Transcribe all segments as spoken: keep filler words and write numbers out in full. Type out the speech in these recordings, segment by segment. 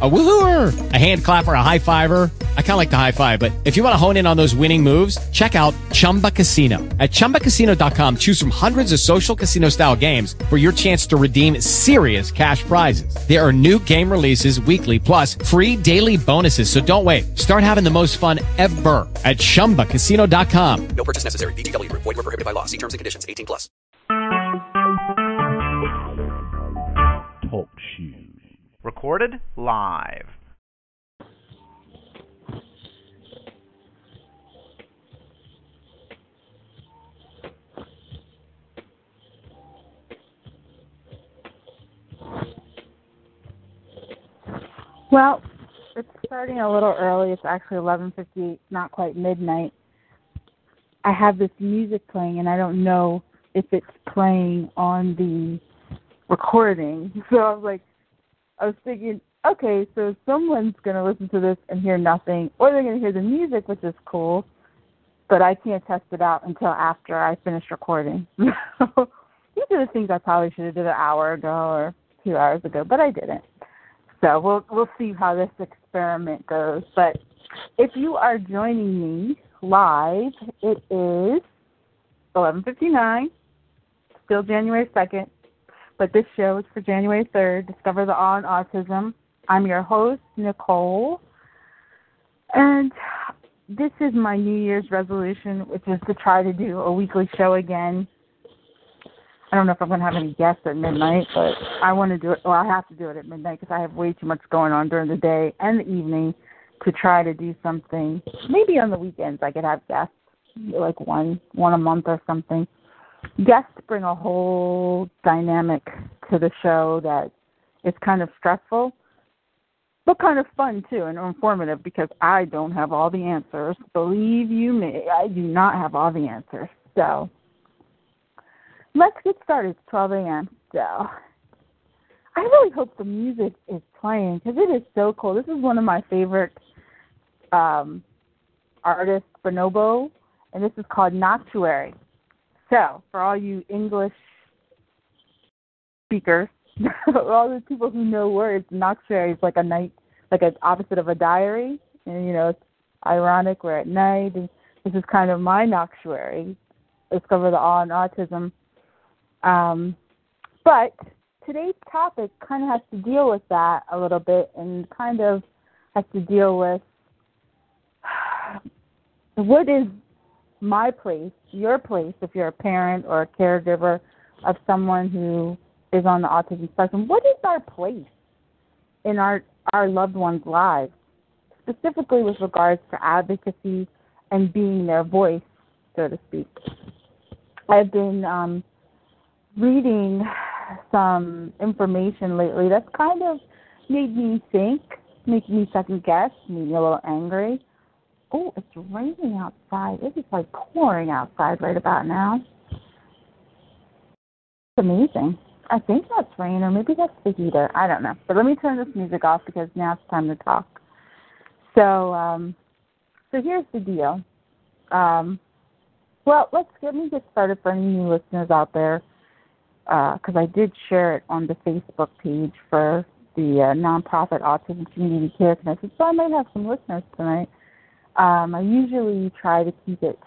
A woohooer, a hand clapper, a high fiver. I kind of like the high five, but if you want to hone in on those winning moves, check out Chumba Casino. At chumba casino dot com, choose from hundreds of social casino style games for your chance to redeem serious cash prizes. There are new game releases weekly, plus free daily bonuses. So don't wait. Start having the most fun ever at chumba casino dot com. No purchase necessary. V G W Group. Void where prohibited by law. See terms and conditions. eighteen plus. Talk shoes. Recorded live. Well, it's starting a little early. It's actually eleven fifty. It's not quite midnight. I have this music playing, and I don't know if it's playing on the recording. So I was like, I was thinking, okay, so someone's going to listen to this and hear nothing, or they're going to hear the music, which is cool, but I can't test it out until after I finish recording. These are the things I probably should have did an hour ago or two hours ago, but I didn't. So we'll we'll see how this experiment goes. But if you are joining me live, it is eleven fifty-nine, still January second. But this show is for January third, Discover the Awe in Autism. I'm your host, Nicole. And this is my New Year's resolution, which is to try to do a weekly show again. I don't know if I'm going to have any guests at midnight, but I want to do it, or I have to do it at midnight because I have way too much going on during the day and the evening to try to do something. Maybe on the weekends I could have guests, like one, one a month or something. Guests bring a whole dynamic to the show that is kind of stressful, but kind of fun, too, and informative, because I don't have all the answers. Believe you me, I do not have all the answers. So let's get started. It's twelve a.m. So I really hope the music is playing, because it is so cool. This is one of my favorite um, artists, Bonobo, and this is called Noctuary. So, for all you English speakers, all the people who know words, noctuary is like a night, like an opposite of a diary. And, you know, it's ironic, we're at night. And this is kind of my noctuary, Discover the Awe in Autism. Um, but today's topic kind of has to deal with that a little bit, and kind of has to deal with what is my place, your place, if you're a parent or a caregiver of someone who is on the autism spectrum. What is our place in our, our loved ones' lives, specifically with regards to advocacy and being their voice, so to speak? I've been um, reading some information lately that's kind of made me think, making me second guess, made me a little angry. Oh, it's raining outside. It is like pouring outside right about now. It's amazing. I think that's rain, or maybe that's the heater. I don't know. But let me turn this music off, because now it's time to talk. So, um, so here's the deal. Um, well, let's let me get started for any new listeners out there, because uh, I did share it on the Facebook page for the uh, nonprofit Autism Community Care Connection. So I might have some listeners tonight. Um, I usually try to keep it,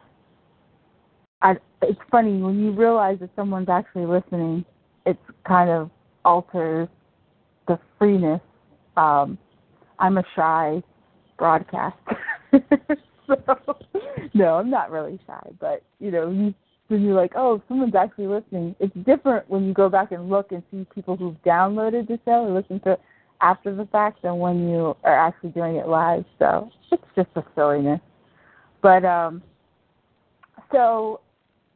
I, it's funny, when you realize that someone's actually listening, it kind of alters the freeness. Um, I'm a shy broadcaster. So, no, I'm not really shy, but, you know, you, when you're like, oh, someone's actually listening, it's different when you go back and look and see people who've downloaded the show or listened to it after the fact than when you are actually doing it live. So it's just a silliness. But um, so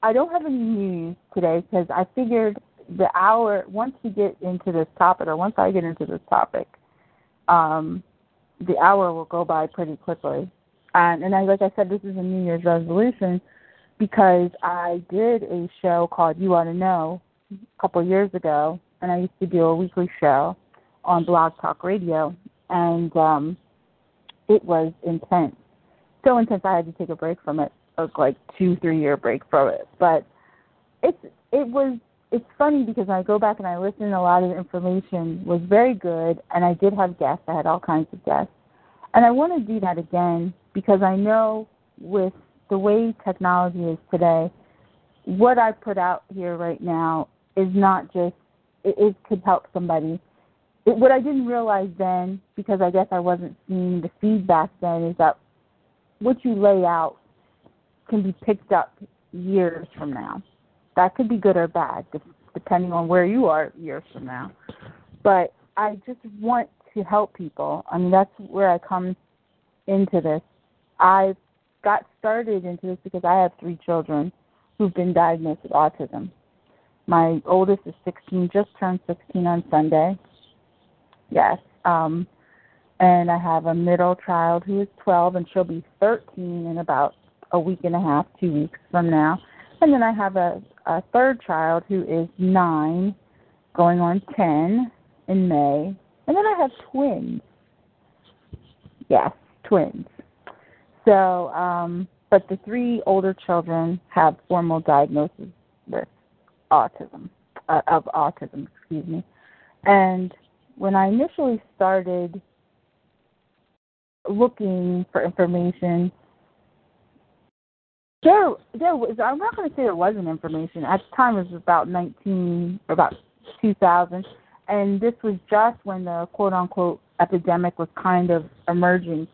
I don't have any news today, because I figured the hour, once we get into this topic, or once I get into this topic, um, the hour will go by pretty quickly. And, and I, like I said, this is a New Year's resolution, because I did a show called You Ought to Know a couple of years ago, and I used to do a weekly show on Blog Talk Radio, and um, it was intense. So intense I had to take a break from it, like two, three-year break from it. But it's it was it's funny because I go back and I listen. A lot of the information was very good, and I did have guests. I had all kinds of guests, and I want to do that again because I know with the way technology is today, what I put out here right now is not just it, it could help somebody. It, what I didn't realize then, because I guess I wasn't seeing the feedback then, is that what you lay out can be picked up years from now. That could be good or bad, depending on where you are years from now. But I just want to help people. I mean, that's where I come into this. I got started into this because I have three children who've been diagnosed with autism. My oldest is sixteen, just turned sixteen on Sunday. Yes, um, and I have a middle child who is twelve, and she'll be thirteen in about a week and a half, two weeks from now. And then I have a, a third child who is nine, going on ten in May. And then I have twins. Yes, twins. So, um, but the three older children have formal diagnoses with autism, uh, of autism, excuse me. And when I initially started looking for information, there, there was, I'm not going to say there wasn't information. At the time, it was about nineteen, or about two thousand, and this was just when the quote-unquote epidemic was kind of emerging.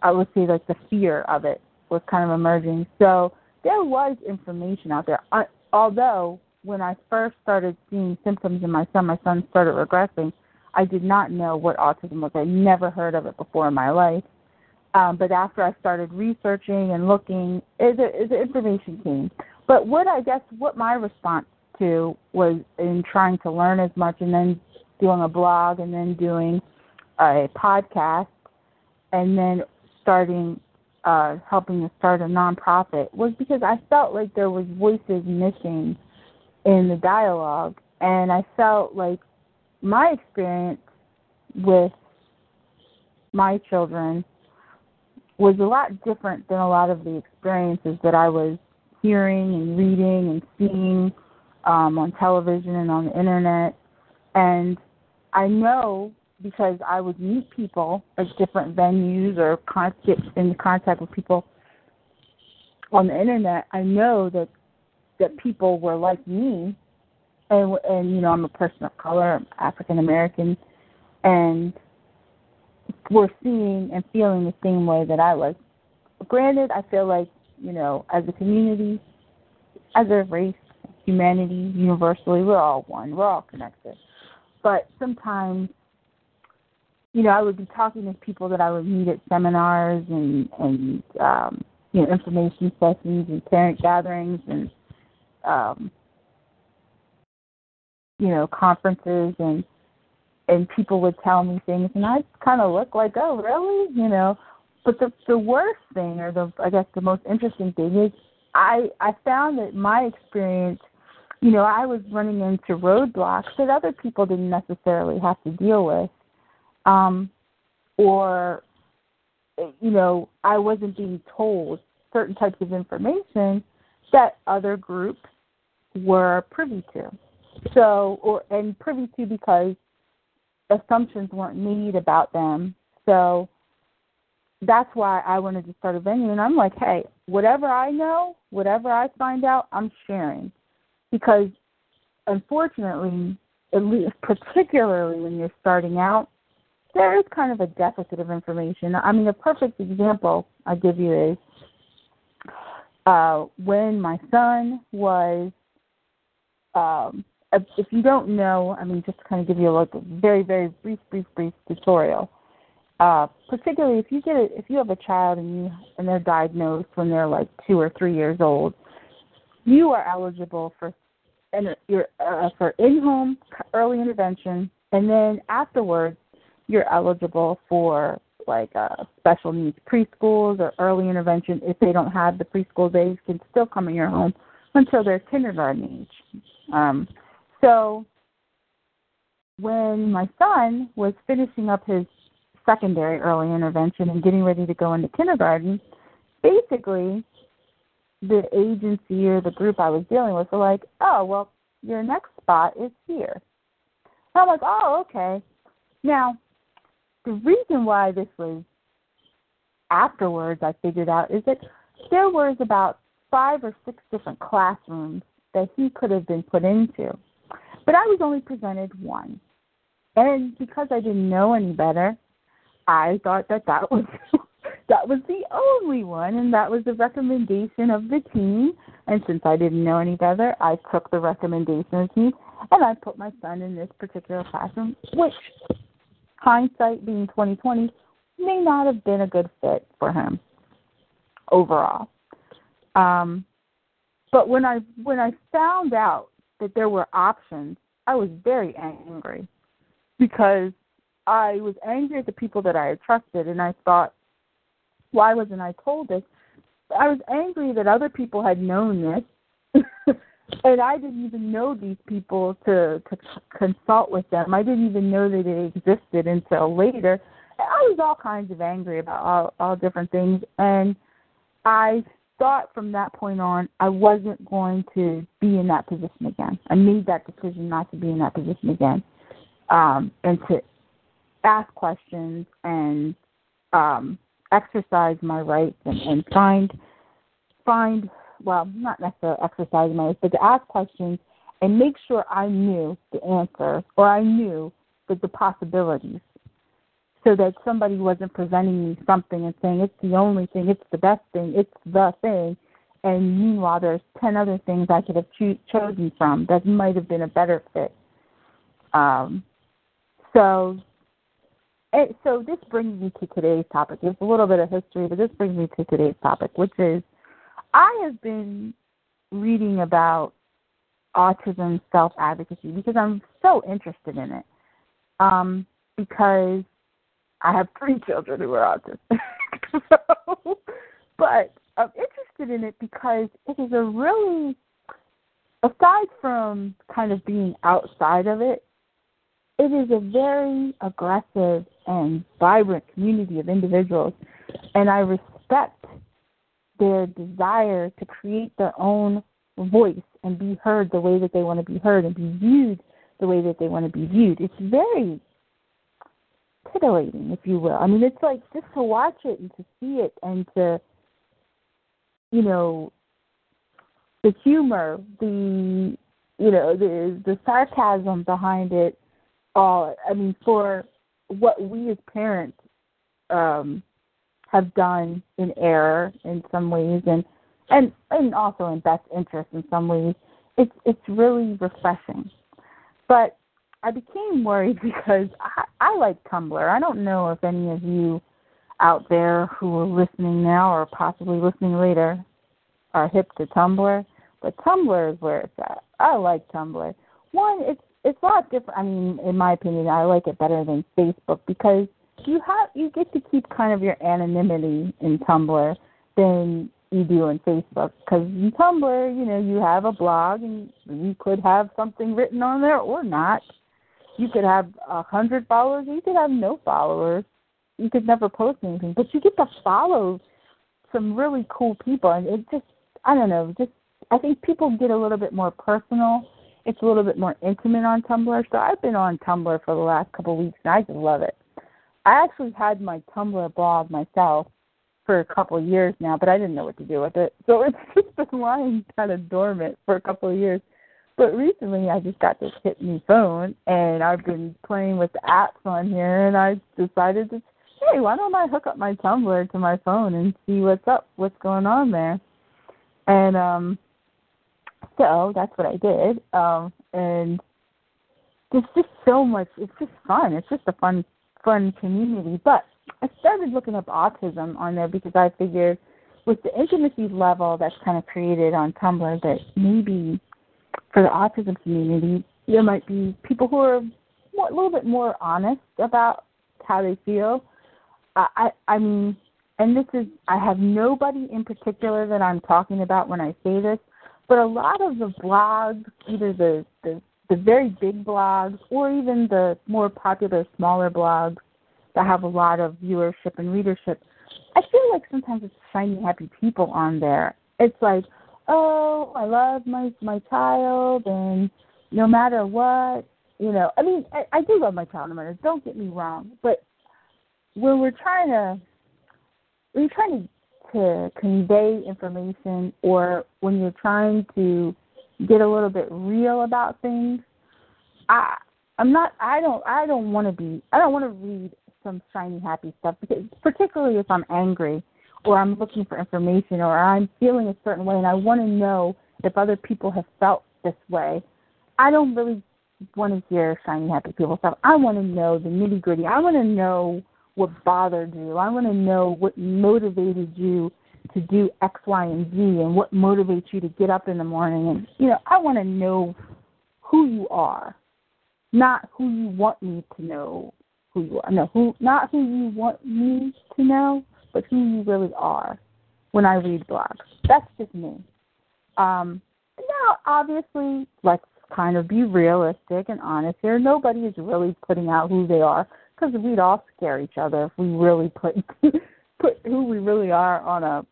I would say like the fear of it was kind of emerging. So there was information out there. I, although when I first started seeing symptoms in my son, my son started regressing, I did not know what autism was. I never heard of it before in my life. Um, but after I started researching and looking, it, it, the information came. But what I guess what my response to was in trying to learn as much and then doing a blog and then doing a podcast and then starting uh, helping to start a nonprofit was because I felt like there was voices missing in the dialogue, and I felt like my experience with my children was a lot different than a lot of the experiences that I was hearing and reading and seeing um, on television and on the internet. And I know because I would meet people at different venues or con- get in contact with people on the internet, I know that that people were like me. And, and, you know, I'm a person of color, I'm African-American, and we're seeing and feeling the same way that I was. Granted, I feel like, you know, as a community, as a race, humanity, universally, we're all one. We're all connected. But sometimes, you know, I would be talking to people that I would meet at seminars and, and um, you know, information sessions and parent gatherings and, um you know, conferences, and and people would tell me things, and I'd kind of look like, oh, really? You know, but the the worst thing, or the I guess the most interesting thing is I, I found that my experience, you know, I was running into roadblocks that other people didn't necessarily have to deal with, um, or, you know, I wasn't being told certain types of information that other groups were privy to. So, or and privy to because assumptions weren't made about them. So that's why I wanted to start a venue. And I'm like, hey, whatever I know, whatever I find out, I'm sharing. Because unfortunately, at least particularly when you're starting out, there is kind of a deficit of information. I mean, a perfect example I give you is uh, when my son was, um, if you don't know, I mean, just to kind of give you a look, very, very brief, brief, brief tutorial. Uh, particularly if you get, a, if you have a child and you and they're diagnosed when they're like two or three years old, you are eligible for and your uh, for in-home early intervention, and then afterwards you're eligible for like uh, special needs preschools or early intervention. If they don't have the preschool, they can still come in your home until they're kindergarten age. Um, so when my son was finishing up his secondary early intervention and getting ready to go into kindergarten, basically the agency or the group I was dealing with were like, oh, well, your next spot is here. And I'm like, oh, okay. Now, the reason why this was afterwards I figured out is that there was about five or six different classrooms that he could have been put into. But I was only presented one. And because I didn't know any better, I thought that that was that was the only one, and that was the recommendation of the team. And since I didn't know any better, I took the recommendation of the team, and I put my son in this particular classroom, which, hindsight being twenty twenty, may not have been a good fit for him overall. Um, but when I when I found out that there were options, I was very angry because I was angry at the people that I had trusted, and I thought, why wasn't I told this? I was angry that other people had known this, and I didn't even know these people to, to consult with them. I didn't even know that it existed until later. I was all kinds of angry about all, all different things, and I thought from that point on I wasn't going to be in that position again. I made that decision not to be in that position again, um, and to ask questions and um, exercise my rights and, and find, find well, not necessarily exercise my rights, but to ask questions and make sure I knew the answer, or I knew that the possibilities, so that somebody wasn't presenting me something and saying it's the only thing, it's the best thing, it's the thing, and meanwhile there's ten other things I could have cho- chosen from that might have been a better fit. Um, so, it, so this brings me to today's topic. There's a little bit of history, but this brings me to today's topic, which is I have been reading about autism self-advocacy because I'm so interested in it, um, because I have three children who are autistic, so, but I'm interested in it because it is a really, aside from kind of being outside of it, it is a very aggressive and vibrant community of individuals, and I respect their desire to create their own voice and be heard the way that they want to be heard and be viewed the way that they want to be viewed. It's very titillating, if you will. I mean, it's like just to watch it and to see it and to, you know, the humor, the, you know, the the sarcasm behind it all. I mean, for what we as parents um, have done in error in some ways, and, and and also in best interest in some ways, it's it's really refreshing. But I became worried because I, I like Tumblr. I don't know if any of you out there who are listening now or possibly listening later are hip to Tumblr, but Tumblr is where it's at. I like Tumblr. One, it's it's a lot different. I mean, in my opinion, I like it better than Facebook because you have you get to keep kind of your anonymity in Tumblr than you do on Facebook, because in Tumblr, you know, you have a blog and you could have something written on there or not. You could have a hundred followers, or you could have no followers. You could never post anything, but you get to follow some really cool people, and it just—I don't know—just I think people get a little bit more personal. It's a little bit more intimate on Tumblr. So I've been on Tumblr for the last couple of weeks, and I just love it. I actually had my Tumblr blog myself for a couple of years now, but I didn't know what to do with it, so it's just been lying kind of dormant for a couple of years. But recently I just got this hit new phone, and I've been playing with the apps on here, and I decided to, hey, why don't I hook up my Tumblr to my phone and see what's up, what's going on there? And um, so that's what I did. Um, and there's just so much, it's just fun. It's just a fun, fun community. But I started looking up autism on there because I figured with the intimacy level that's kind of created on Tumblr that maybe for the autism community, there might be people who are more, a little bit more honest about how they feel. Uh, I, I mean, and this is, I have nobody in particular that I'm talking about when I say this, but a lot of the blogs, either the, the, the very big blogs or even the more popular, smaller blogs that have a lot of viewership and readership, I feel like sometimes it's shiny, happy people on there it's like, oh, I love my my child, and no matter what, you know, I mean, I, I do love my child no matter. Don't get me wrong, but when we're trying to, when you're trying to, to convey information, or when you're trying to get a little bit real about things, I I'm not I don't I don't want to be I don't want to read some shiny happy stuff, because particularly if I'm angry, or I'm looking for information, or I'm feeling a certain way and I want to know if other people have felt this way. I don't really want to hear shiny, happy people stuff. I want to know the nitty-gritty. I want to know what bothered you. I want to know what motivated you to do X, Y, and Z, and what motivates you to get up in the morning. And, you know, I want to know who you are, not who you want me to know who you are. No, who, not who you want me to know, but who you really are when I read blogs. That's just me. Um, now, obviously, let's kind of be realistic and honest here. Nobody is really putting out who they are, because we'd all scare each other if we really put put who we really are on a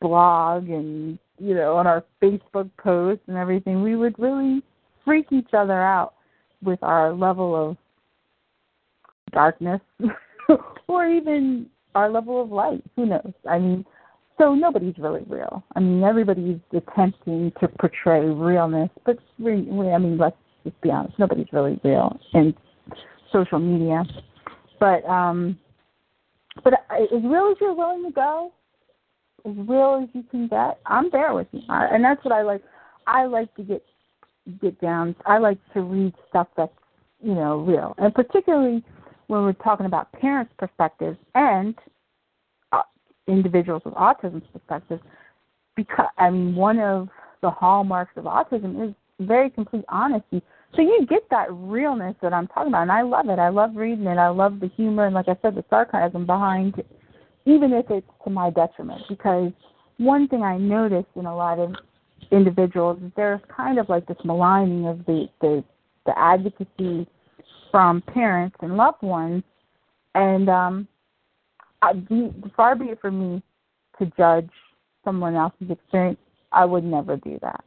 blog and, you know, on our Facebook posts and everything. We would really freak each other out with our level of darkness or even our level of light. Who knows? I mean, so nobody's really real. I mean, everybody's attempting to portray realness, but re- I mean, let's just be honest, nobody's really real in social media. But um, but as real as you're willing to go, as real as you can get, I'm there with you. I, and that's what I like. I like to get get down. I like to read stuff that's, you know, real, and particularly when we're talking about parents' perspectives and uh, individuals with autism's perspectives, because, I mean, one of the hallmarks of autism is very complete honesty. So you get that realness that I'm talking about, and I love it. I love reading it. I love the humor, and like I said, the sarcasm behind it, even if it's to my detriment, because one thing I noticed in a lot of individuals is there's kind of like this maligning of the, the, the advocacy from parents and loved ones, and um, I, far be it from me to judge someone else's experience. I would never do that.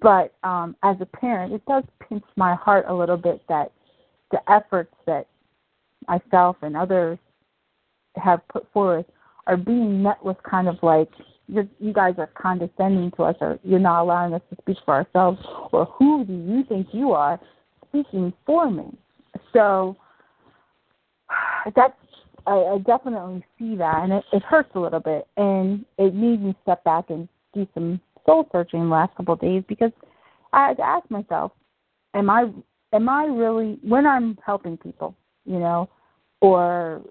But um, as a parent, it does pinch my heart a little bit that the efforts that myself and others have put forth are being met with kind of like, you're, you guys are condescending to us, or you're not allowing us to speak for ourselves, or who do you think you are speaking for me? So that's, I, I definitely see that, and it, it hurts a little bit, and it made me step back and do some soul searching in the last couple of days, because I had to ask myself, am I am I really, when I'm helping people, you know, or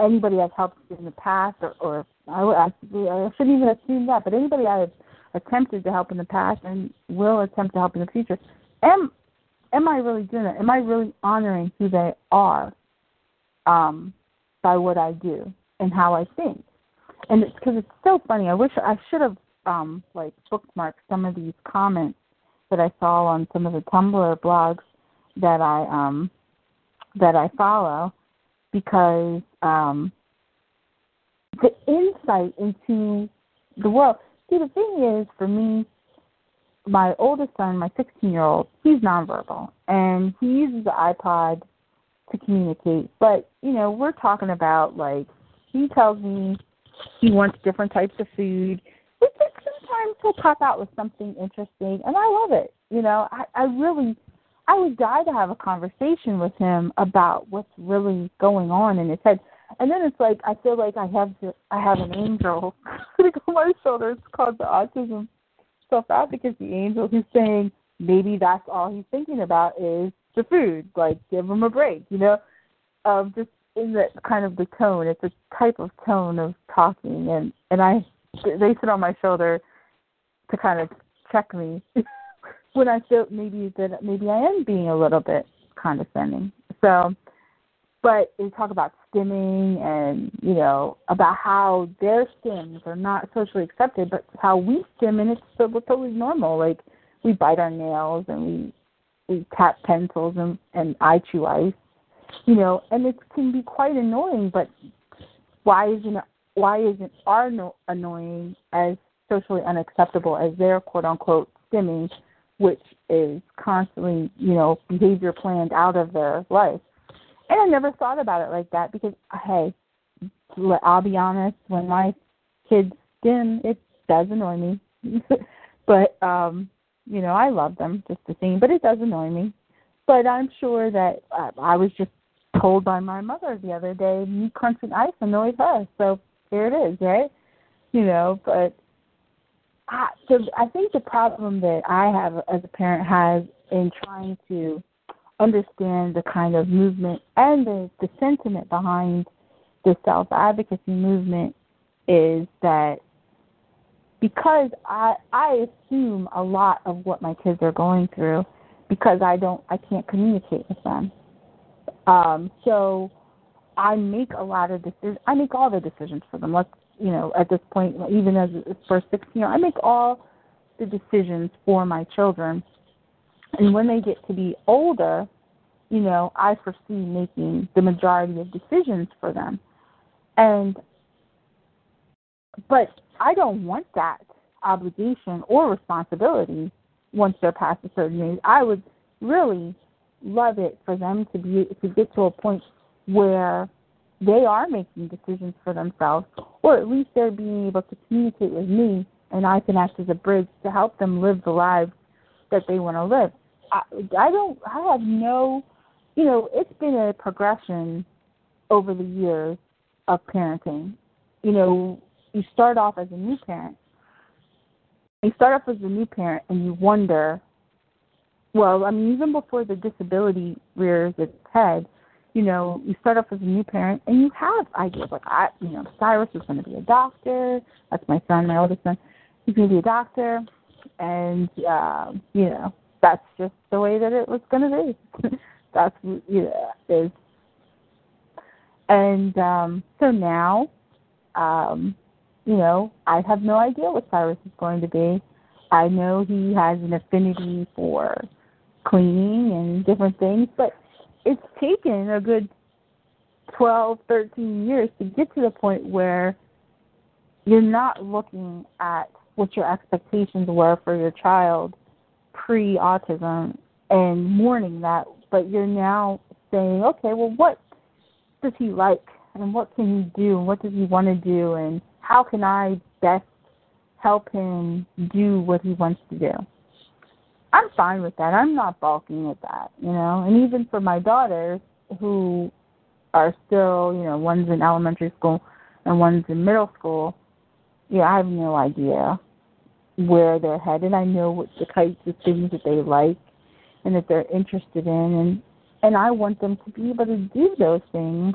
anybody I've helped in the past, or, or I, I, I shouldn't even assume that, but anybody I have attempted to help in the past and will attempt to help in the future, am Am I really doing that? Am I really honoring who they are um, by what I do and how I think? And it's because it's so funny. I wish I should have um, like bookmarked some of these comments that I saw on some of the Tumblr blogs that I um, that I follow, because um, the insight into the world. See, the thing is, for me, my oldest son, my sixteen-year-old, he's nonverbal, and he uses the iPod to communicate. But, you know, we're talking about, like, he tells me he wants different types of food. But sometimes he'll pop out with something interesting, and I love it. You know, I, I really, I would die to have a conversation with him about what's really going on in his head. And then it's like, I feel like I have to, I have an angel sitting on my shoulder. It's called the Autism Self-Advocacy Angel, who's saying maybe that's all he's thinking about is the food, like give him a break, you know, um, just in that kind of the tone. It's a type of tone of talking, and, and I they sit on my shoulder to kind of check me when I feel maybe that maybe I am being a little bit condescending. So, but they talk about stimming and, you know, about how their stims are not socially accepted, but how we stim and it's so, totally normal. Like, we bite our nails and we we tap pencils and, and I chew ice, you know, and it can be quite annoying, but why isn't, why isn't our no, annoying as socially unacceptable as their quote-unquote stimming, which is constantly, you know, behavior planned out of their life. And I never thought about it like that because, hey, I'll be honest, when my kids stim, it does annoy me. But, um, you know, I love them just the same, but it does annoy me. But I'm sure that uh, I was just told by my mother the other day, me crunching ice annoyed her. So here it is, right? You know, but I, so I think the problem that I have as a parent has in trying to understand the kind of movement and the, the sentiment behind the self-advocacy movement is that because I I assume a lot of what my kids are going through because I don't I can't communicate with them. Um, so I make a lot of decisions. I make all the decisions for them. Let's, you know, at this point, even as a first sixteen-year-old, I make all the decisions for my children. And when they get to be older, you know, I foresee making the majority of decisions for them. And, but I don't want that obligation or responsibility once they're past a certain age. I would really love it for them to be to get to a point where they are making decisions for themselves, or at least they're being able to communicate with me, and I can act as a bridge to help them live the lives that they want to live. I, I don't, I have no, you know, it's been a progression over the years of parenting. You know, you start off as a new parent. You start off as a new parent and you wonder, well, I mean, even before the disability rears its head, you know, you start off as a new parent and you have ideas. Like, I, you know, Cyrus is going to be a doctor. That's my son, my oldest son. He's going to be a doctor. And, uh, you know, that's just the way that it was going to be. That's, you know, is. And um, so now, um, you know, I have no idea what Cyrus is going to be. I know he has an affinity for cleaning and different things, but it's taken a good twelve, thirteen years to get to the point where you're not looking at what your expectations were for your child pre-autism and mourning that, but you're now saying, okay, well, what does he like and what can he do and what does he want to do and how can I best help him do what he wants to do? I'm fine with that. I'm not balking at that, you know. And even for my daughters who are still, you know, one's in elementary school and one's in middle school, yeah, I have no idea where they're headed. I know what the kinds of things that they like and that they're interested in, and and I want them to be able to do those things.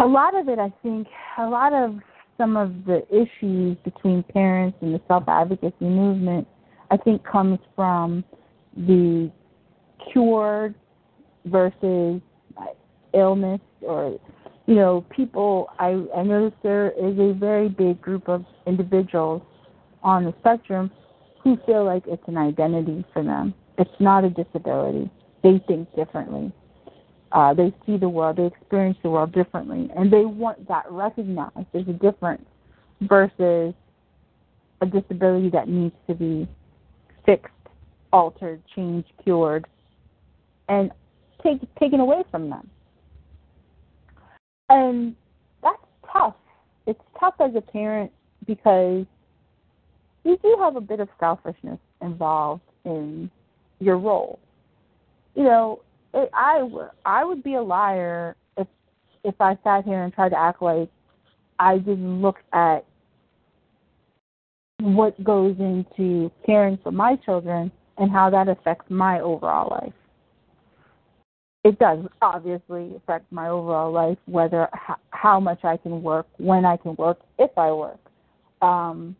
A lot of it, I think, a lot of some of the issues between parents and the self-advocacy movement, I think, comes from the cured versus illness, or, you know, people, I, I notice there is a very big group of individuals on the spectrum who feel like it's an identity for them. It's not a disability. They think differently. Uh, they see the world, they experience the world differently, and they want that recognized as a difference versus a disability that needs to be fixed, altered, changed, cured, and take, taken away from them. And that's tough. It's tough as a parent because you do have a bit of selfishness involved in your role. You know, It, I, I would be a liar if if I sat here and tried to act like I didn't look at what goes into caring for my children and how that affects my overall life. It does obviously affect my overall life, whether h- how much I can work, when I can work, if I work, um,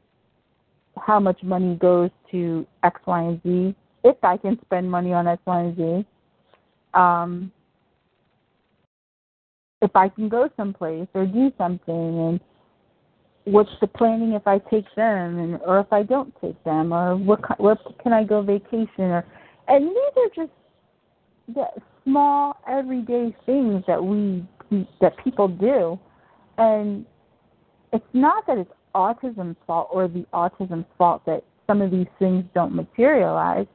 how much money goes to X, Y, and Z, if I can spend money on X, Y, and Z. Um, if I can go someplace or do something, and what's the planning if I take them, and or if I don't take them, or what what can I go vacation, or and these are just the small everyday things that we that people do, and it's not that it's autism's fault or the autism's fault that some of these things don't materialize.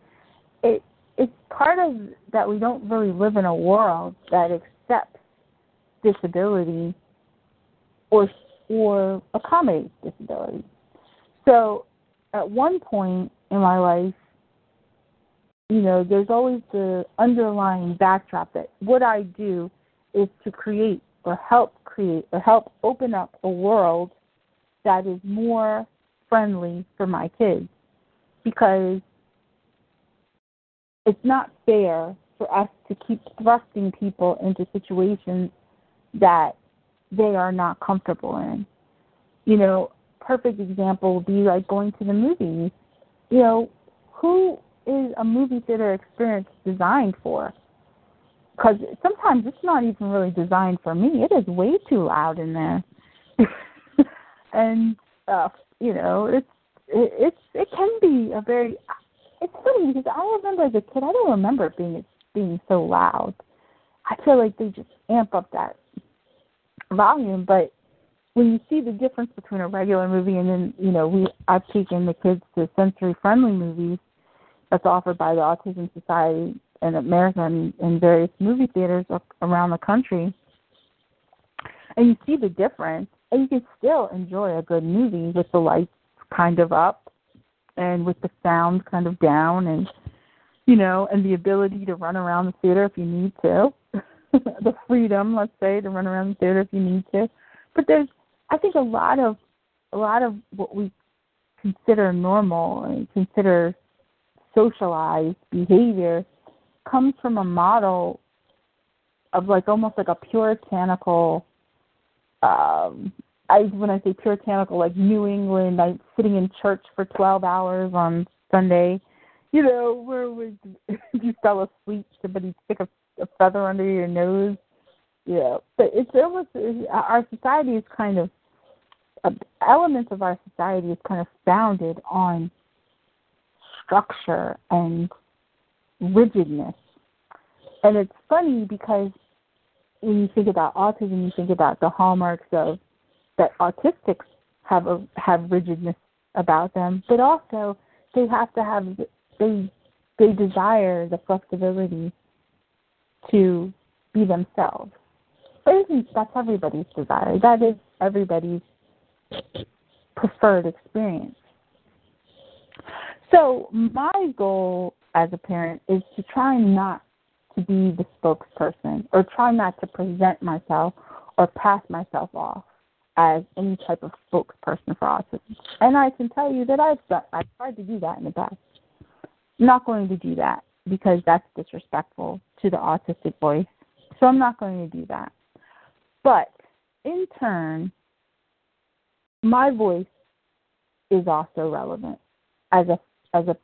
It it's part of that we don't really live in a world that accepts disability or or accommodates disability. So at one point in my life, you know, there's always the underlying backdrop that what I do is to create or help create or help open up a world that is more friendly for my kids, because it's not fair for us to keep thrusting people into situations that they are not comfortable in. You know, perfect example would be like going to the movies. You know, who is a movie theater experience designed for? Because sometimes it's not even really designed for me. It is way too loud in there. And, uh, you know, it's, it, it's it can be a very, it's funny because I remember as a kid, I don't remember it being, it being so loud. I feel like they just amp up that volume. But when you see the difference between a regular movie and then, you know, we I've taken the kids to sensory-friendly movies that's offered by the Autism Society in America and, and various movie theaters around the country, and you see the difference. And you can still enjoy a good movie with the lights kind of up and with the sound kind of down, and, you know, and the ability to run around the theater if you need to, the freedom, let's say, to run around the theater if you need to. But there's, I think, a lot of a lot of what we consider normal and consider socialized behavior comes from a model of like almost like a puritanical, um, I, when I say puritanical, like New England, like sitting in church for twelve hours on Sunday, you know, where would, if you fell asleep, somebody stick a, a feather under your nose. Yeah, you know. But it's almost, our society is kind of, elements of our society is kind of founded on structure and rigidness. And it's funny because when you think about autism, you think about the hallmarks of that autistics have a, have rigidness about them, but also they have to have they they desire the flexibility to be themselves. But isn't that's everybody's desire? That is everybody's preferred experience. So my goal as a parent is to try not to be the spokesperson or try not to present myself or pass myself off as any type of spokesperson for autism. And I can tell you that I've done, I've tried to do that in the past. I'm not going to do that because that's disrespectful to the autistic voice. So I'm not going to do that. But in turn, my voice is also relevant as a as a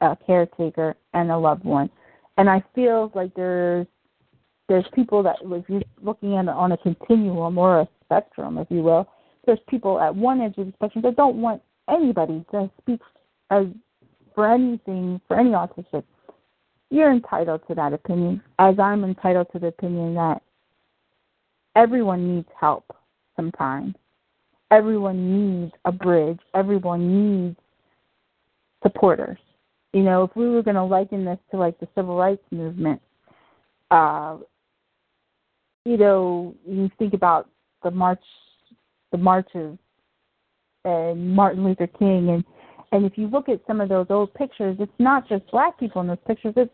a caretaker and a loved one. And I feel like there's there's people that, if you're looking at on a continuum or a spectrum, if you will, there's people at one edge of the spectrum that don't want anybody to speak as for anything, for any autistic. You're entitled to that opinion, as I'm entitled to the opinion that everyone needs help sometimes. Everyone needs a bridge. Everyone needs supporters. You know, if we were going to liken this to, like, the civil rights movement, uh, you know, you think about the march, the marches and Martin Luther King. And, and if you look at some of those old pictures, it's not just black people in those pictures. It's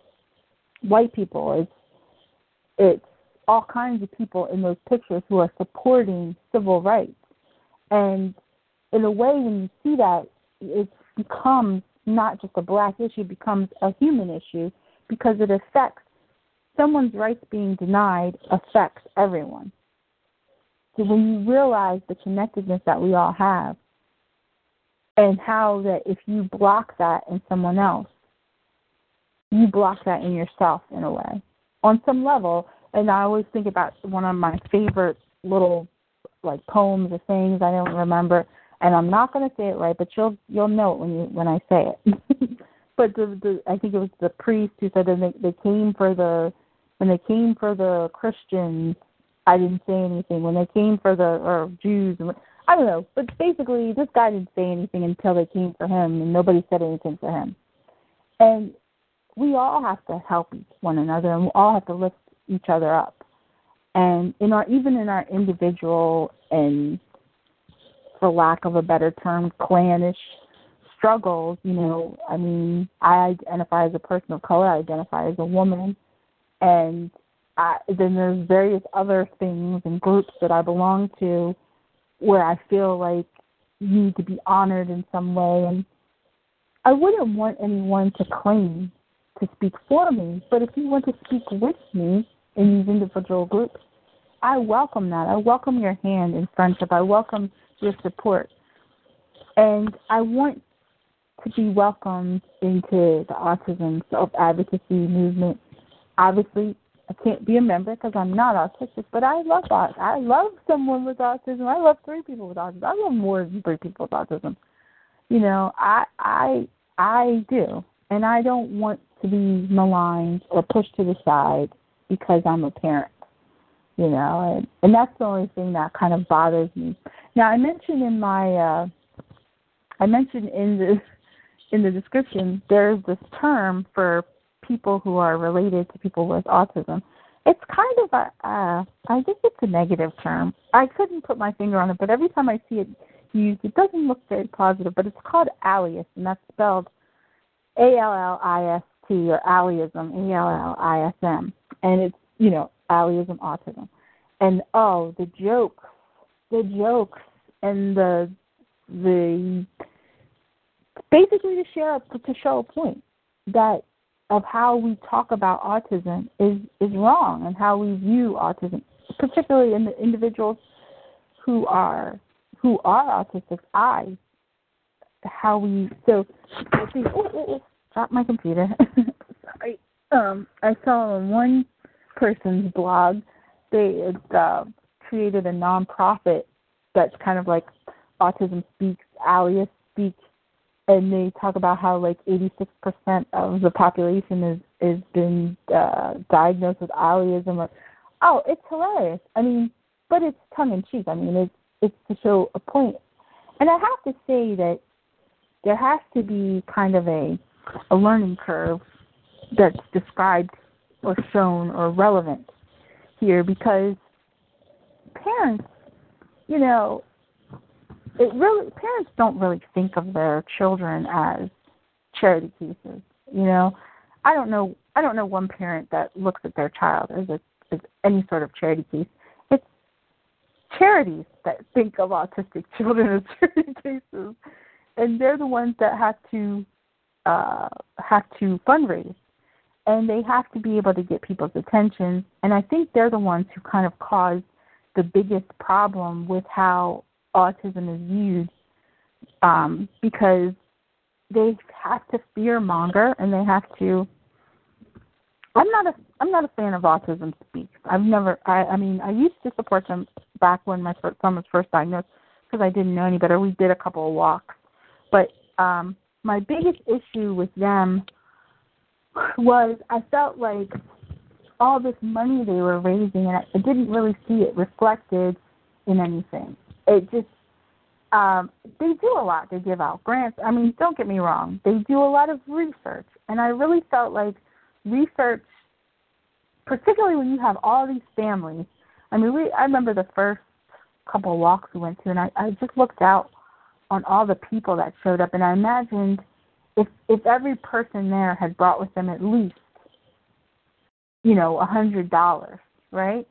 white people. It's, it's all kinds of people in those pictures who are supporting civil rights. And in a way, when you see that, it becomes not just a black issue, becomes a human issue, because it affects someone's rights being denied affects everyone. So when you realize the connectedness that we all have and how that if you block that in someone else, you block that in yourself in a way, on some level. And I always think about one of my favorite little like poems or things, I don't remember, and I'm not going to say it right, but you'll you'll know it when you when I say it. But the, the, I think it was the priest who said that they, they came for the when they came for the Christians, I didn't say anything. When they came for the or Jews, I don't know, but basically this guy didn't say anything until they came for him, and nobody said anything for him. And we all have to help one another, and we all have to lift each other up. And in our, even in our individual and, for lack of a better term, clannish struggles, you know, I mean, I identify as a person of color, I identify as a woman, and I, then there's various other things and groups that I belong to where I feel like you need to be honored in some way. And I wouldn't want anyone to claim to speak for me, but if you want to speak with me in these individual groups, I welcome that. I welcome your hand in friendship. I welcome your support. And I want to be welcomed into the autism self-advocacy movement. Obviously, I can't be a member because I'm not autistic, but I love I love someone with autism. I love three people with autism. I love more than three people with autism. You know, I I I do. And I don't want to be maligned or pushed to the side because I'm a parent, you know, and, and that's the only thing that kind of bothers me. Now, I mentioned in my, uh, I mentioned in this, in the description, there's this term for people who are related to people with autism. It's kind of a, uh, I think it's a negative term. I couldn't put my finger on it, but every time I see it used, it doesn't look very positive, but it's called allism, and that's spelled A L L I S T, or allism, A L L I S M. And it's, you know, allism, autism. And, oh, the jokes, the jokes, and the, the, basically to share, to show a point that of how we talk about autism is, is wrong, and how we view autism, particularly in the individuals who are, who are autistic. I, how we, so, let's see, oh, oh, oh, drop my computer. Sorry. Um, I saw on one person's blog, they uh, created a nonprofit that's kind of like Autism Speaks, Allism Speaks, and they talk about how like eighty-six percent of the population is is been uh, diagnosed with allism. Or, oh, it's hilarious. I mean, but it's tongue in cheek. I mean, it's it's to show a point. And I have to say that there has to be kind of a a learning curve that's described or shown or relevant here, because parents, you know, it really parents don't really think of their children as charity pieces. You know, I don't know I don't know one parent that looks at their child as a, as any sort of charity piece. It's charities that think of autistic children as charity pieces, and they're the ones that have to uh, have to fundraise. And they have to be able to get people's attention. And I think they're the ones who kind of cause the biggest problem with how autism is viewed, um, because they have to fearmonger, and they have to. I'm not a I'm not a fan of Autism Speaks. I've never. I, I mean, I used to support them back when my first, son was first diagnosed, because I didn't know any better. We did a couple of walks, but um, my biggest issue with them was I felt like all this money they were raising, and I didn't really see it reflected in anything. It just, um, they do a lot. They give out grants. I mean, don't get me wrong. They do a lot of research, and I really felt like research, particularly when you have all these families. I mean, we, I remember the first couple of walks we went to, and I, I just looked out on all the people that showed up, and I imagined If if every person there had brought with them at least, you know, a hundred dollars, right,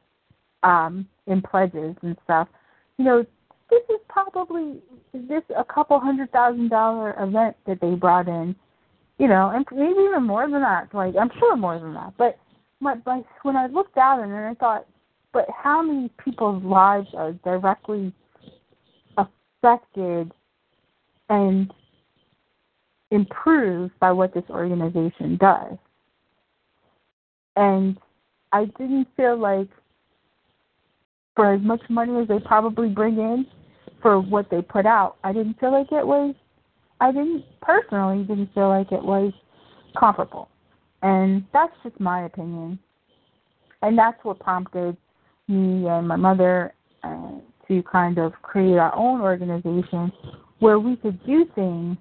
um, in pledges and stuff, you know, this is probably this a couple hundred thousand dollar event that they brought in, you know, and maybe even more than that. Like, I'm sure more than that. But my, my when I looked out and I thought, but how many people's lives are directly affected and improved by what this organization does? And I didn't feel like, for as much money as they probably bring in for what they put out, I didn't feel like it was, I didn't personally didn't feel like it was comparable. And that's just my opinion. And that's what prompted me and my mother uh, to kind of create our own organization where we could do things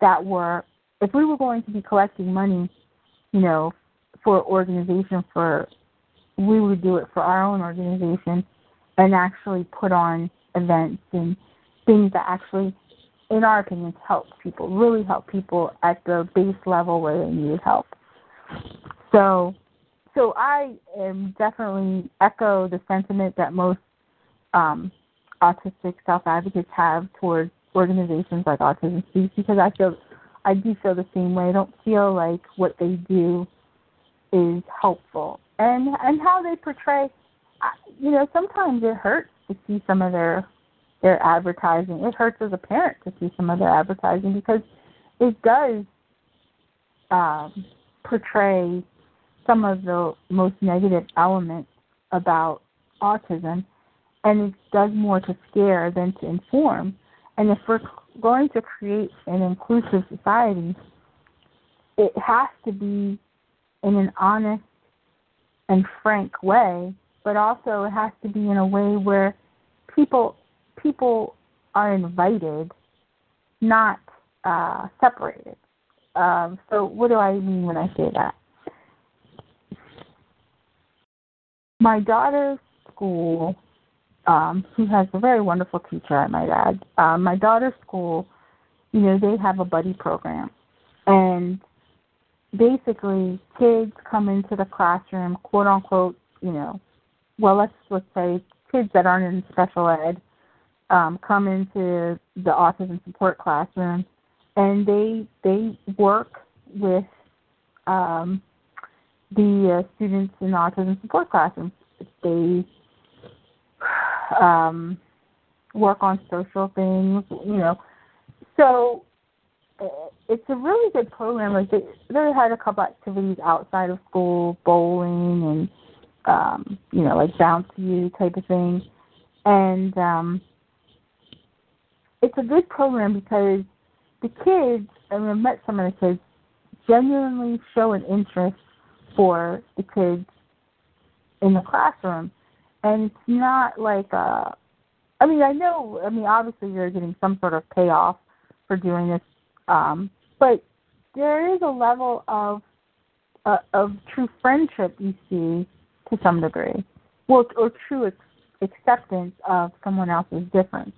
that were, if we were going to be collecting money, you know, for organization, for we would do it for our own organization and actually put on events and things that actually, in our opinion, help people, really help people at the base level where they need help. So so I am definitely echo the sentiment that most um, autistic self-advocates have towards organizations like Autism Speaks, because I feel, I do feel the same way. I don't feel like what they do is helpful. And, and how they portray, you know, sometimes it hurts to see some of their their advertising. It hurts as a parent to see some of their advertising because it does um, portray some of the most negative elements about autism, and it does more to scare than to inform. And if we're going to create an inclusive society, it has to be in an honest and frank way, but also it has to be in a way where people people are invited, not uh, separated. Um, so what do I mean when I say that? My daughter's school, um, who has a very wonderful teacher, I might add, uh, my daughter's school, you know, they have a buddy program. And basically, kids come into the classroom, quote unquote, you know, well, let's, let's say kids that aren't in special ed um, come into the autism support classroom, and they they work with um the uh, students in the autism support classroom. They um, work on social things, you know. So it's a really good program. Like they, they had a couple activities outside of school, bowling and, um, you know, like bounce you type of thing. And um, it's a good program because the kids, I mean, I've met some of the kids, genuinely show an interest for the kids in the classroom. And it's not like a, I mean, I know, I mean, obviously you're getting some sort of payoff for doing this, um, but there is a level of uh, of true friendship you see to some degree, well, or true ex- acceptance of someone else's difference.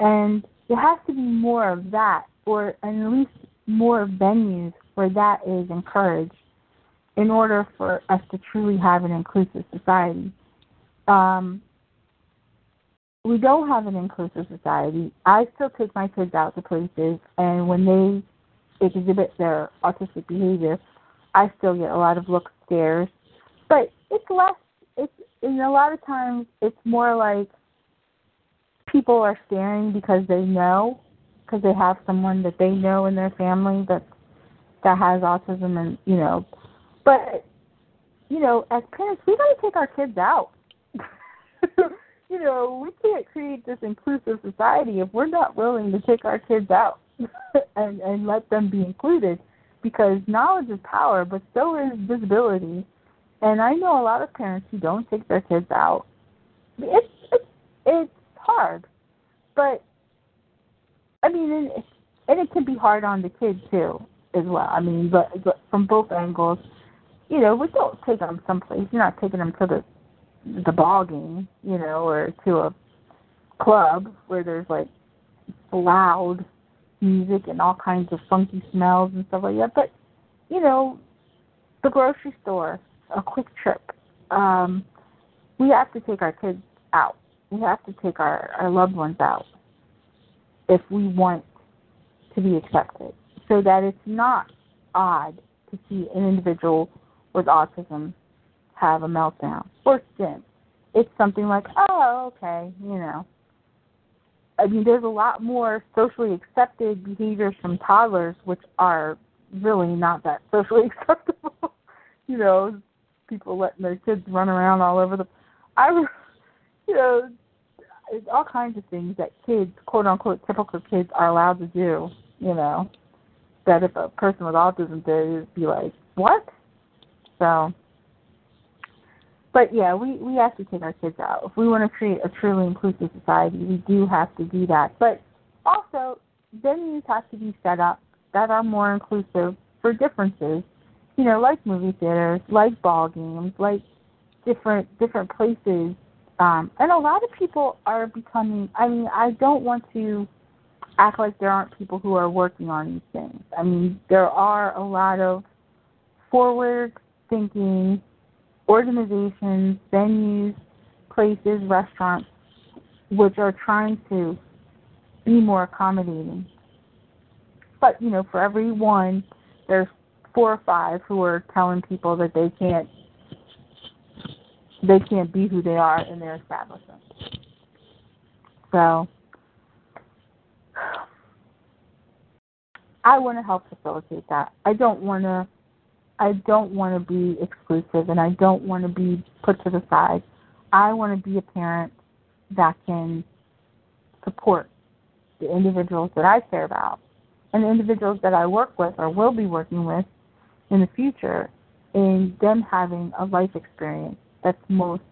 And there has to be more of that, or at least more venues where that is encouraged, in order for us to truly have an inclusive society. Um, we don't have an inclusive society. I still take my kids out to places, and when they exhibit their autistic behavior, I still get a lot of looks, stares. But it's less, it's, and a lot of times it's more like people are staring because they know, because they have someone that they know in their family that that has autism and, you know, but, you know, as parents, we got to take our kids out. You know, we can't create this inclusive society if we're not willing to take our kids out and, and let them be included, because knowledge is power, but so is visibility. And I know a lot of parents who don't take their kids out. It's, it's, it's hard, but, I mean, and, and it can be hard on the kids, too, as well. I mean, but, but from both angles. You know, we don't take them someplace. You're not taking them to the the ball game, you know, or to a club where there's, like, loud music and all kinds of funky smells and stuff like that. But, you know, the grocery store, a quick trip. Um, we have to take our kids out. We have to take our, our loved ones out if we want to be accepted, so that it's not odd to see an individual with autism have a meltdown or sin. It's something like, oh, okay, you know. I mean, there's a lot more socially accepted behaviors from toddlers, which are really not that socially acceptable. You know, people letting their kids run around all over the... I, you know, it's all kinds of things that kids, quote-unquote, typical kids are allowed to do, you know, that if a person with autism did, it would be like, what? So, But, yeah, we, we have to take our kids out. If we want to create a truly inclusive society, we do have to do that. But also, venues have to be set up that are more inclusive for differences, you know, like movie theaters, like ball games, like different different places. Um, and a lot of people are becoming, I mean, I don't want to act like there aren't people who are working on these things. I mean, there are a lot of forward-thinking organizations, venues, places, restaurants, which are trying to be more accommodating. But, you know, for every one, there's four or five who are telling people that they can't they can't be who they are in their establishment. So I want to help facilitate that. I don't want to I don't want to be exclusive, and I don't want to be put to the side. I want to be a parent that can support the individuals that I care about and the individuals that I work with or will be working with in the future in them having a life experience that's most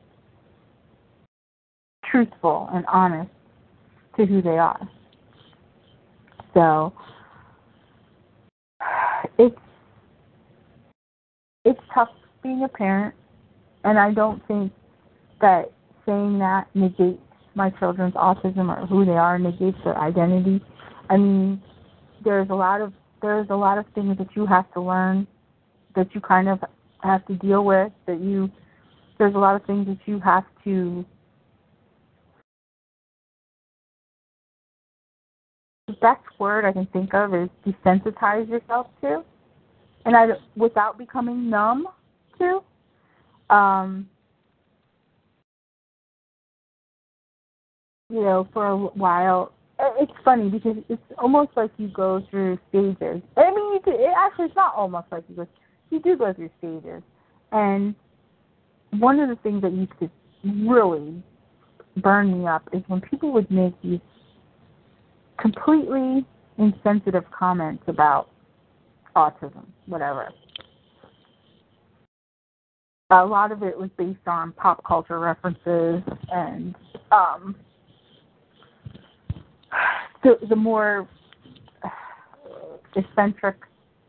truthful and honest to who they are. So it's It's tough being a parent, and I don't think that saying that negates my children's autism or who they are, negates their identity. I mean, there's a lot of there's a lot of things that you have to learn, that you kind of have to deal with, that you there's a lot of things that you have to the best word I can think of is desensitize yourself to. And I, without becoming numb to, um, you know, for a while. It's funny because it's almost like you go through stages. I mean, you do, it actually it's not almost like you go. You do go through stages, and one of the things that used to really burn me up is when people would make these completely insensitive comments about autism, whatever. A lot of it was based on pop culture references, and um, the, the more eccentric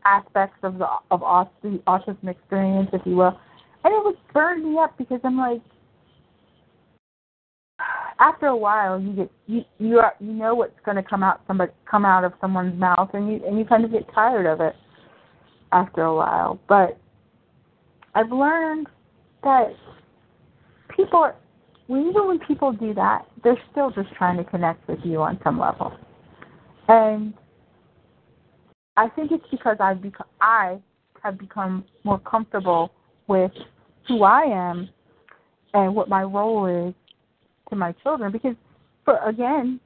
aspects of the of the autism experience, if you will. And it would burn me up because I'm like, after a while, you get you you, are, you know what's going to come out somebody come out of someone's mouth, and you and you kind of get tired of it after a while. But I've learned that people, are, even when people do that, they're still just trying to connect with you on some level. And I think it's because I've become, I have become more comfortable with who I am and what my role is to my children. Because, for again,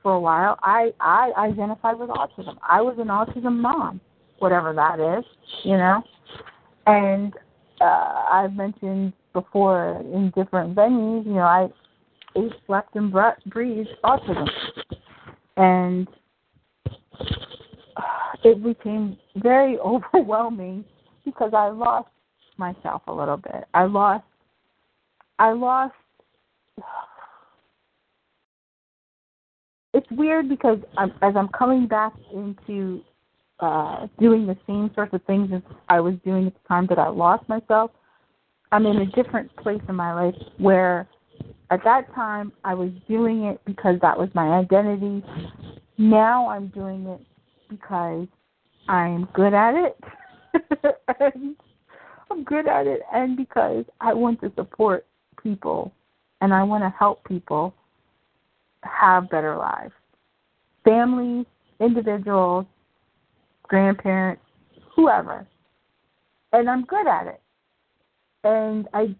for a while, I, I identified with autism. I was an autism mom. Whatever that is, you know, and uh, I've mentioned before in different venues, you know, I ate, slept, and breathed autism, and it became very overwhelming because I lost myself a little bit. I lost, I lost. It's weird because I'm, as I'm coming back into Uh, doing the same sorts of things as I was doing at the time that I lost myself, I'm in a different place in my life where at that time I was doing it because that was my identity. Now I'm doing it because I'm good at it. and I'm good at it and because I want to support people and I want to help people have better lives. Families, individuals, grandparents, whoever, and I'm good at it. And I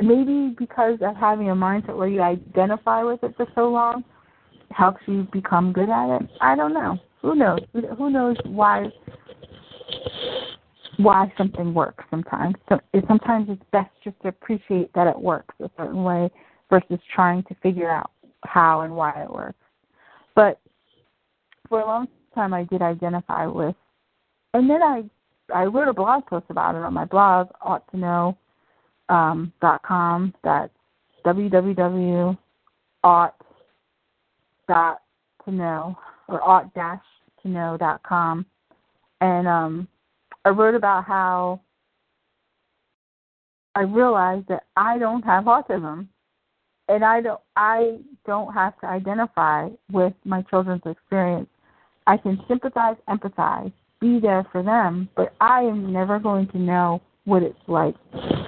maybe because of having a mindset where you identify with it for so long helps you become good at it. I don't know. Who knows? Who knows why why something works sometimes. So sometimes it's best just to appreciate that it works a certain way versus trying to figure out how and why it works. But for a long time, time I did identify with, and then I I wrote a blog post about it on my blog, Ought to Know, um, dot com. That's www ought dot to know or ought dash to know dot com. And um, I wrote about how I realized that I don't have autism, and I don't I don't have to identify with my children's experience. I can sympathize, empathize, be there for them, but I am never going to know what it's like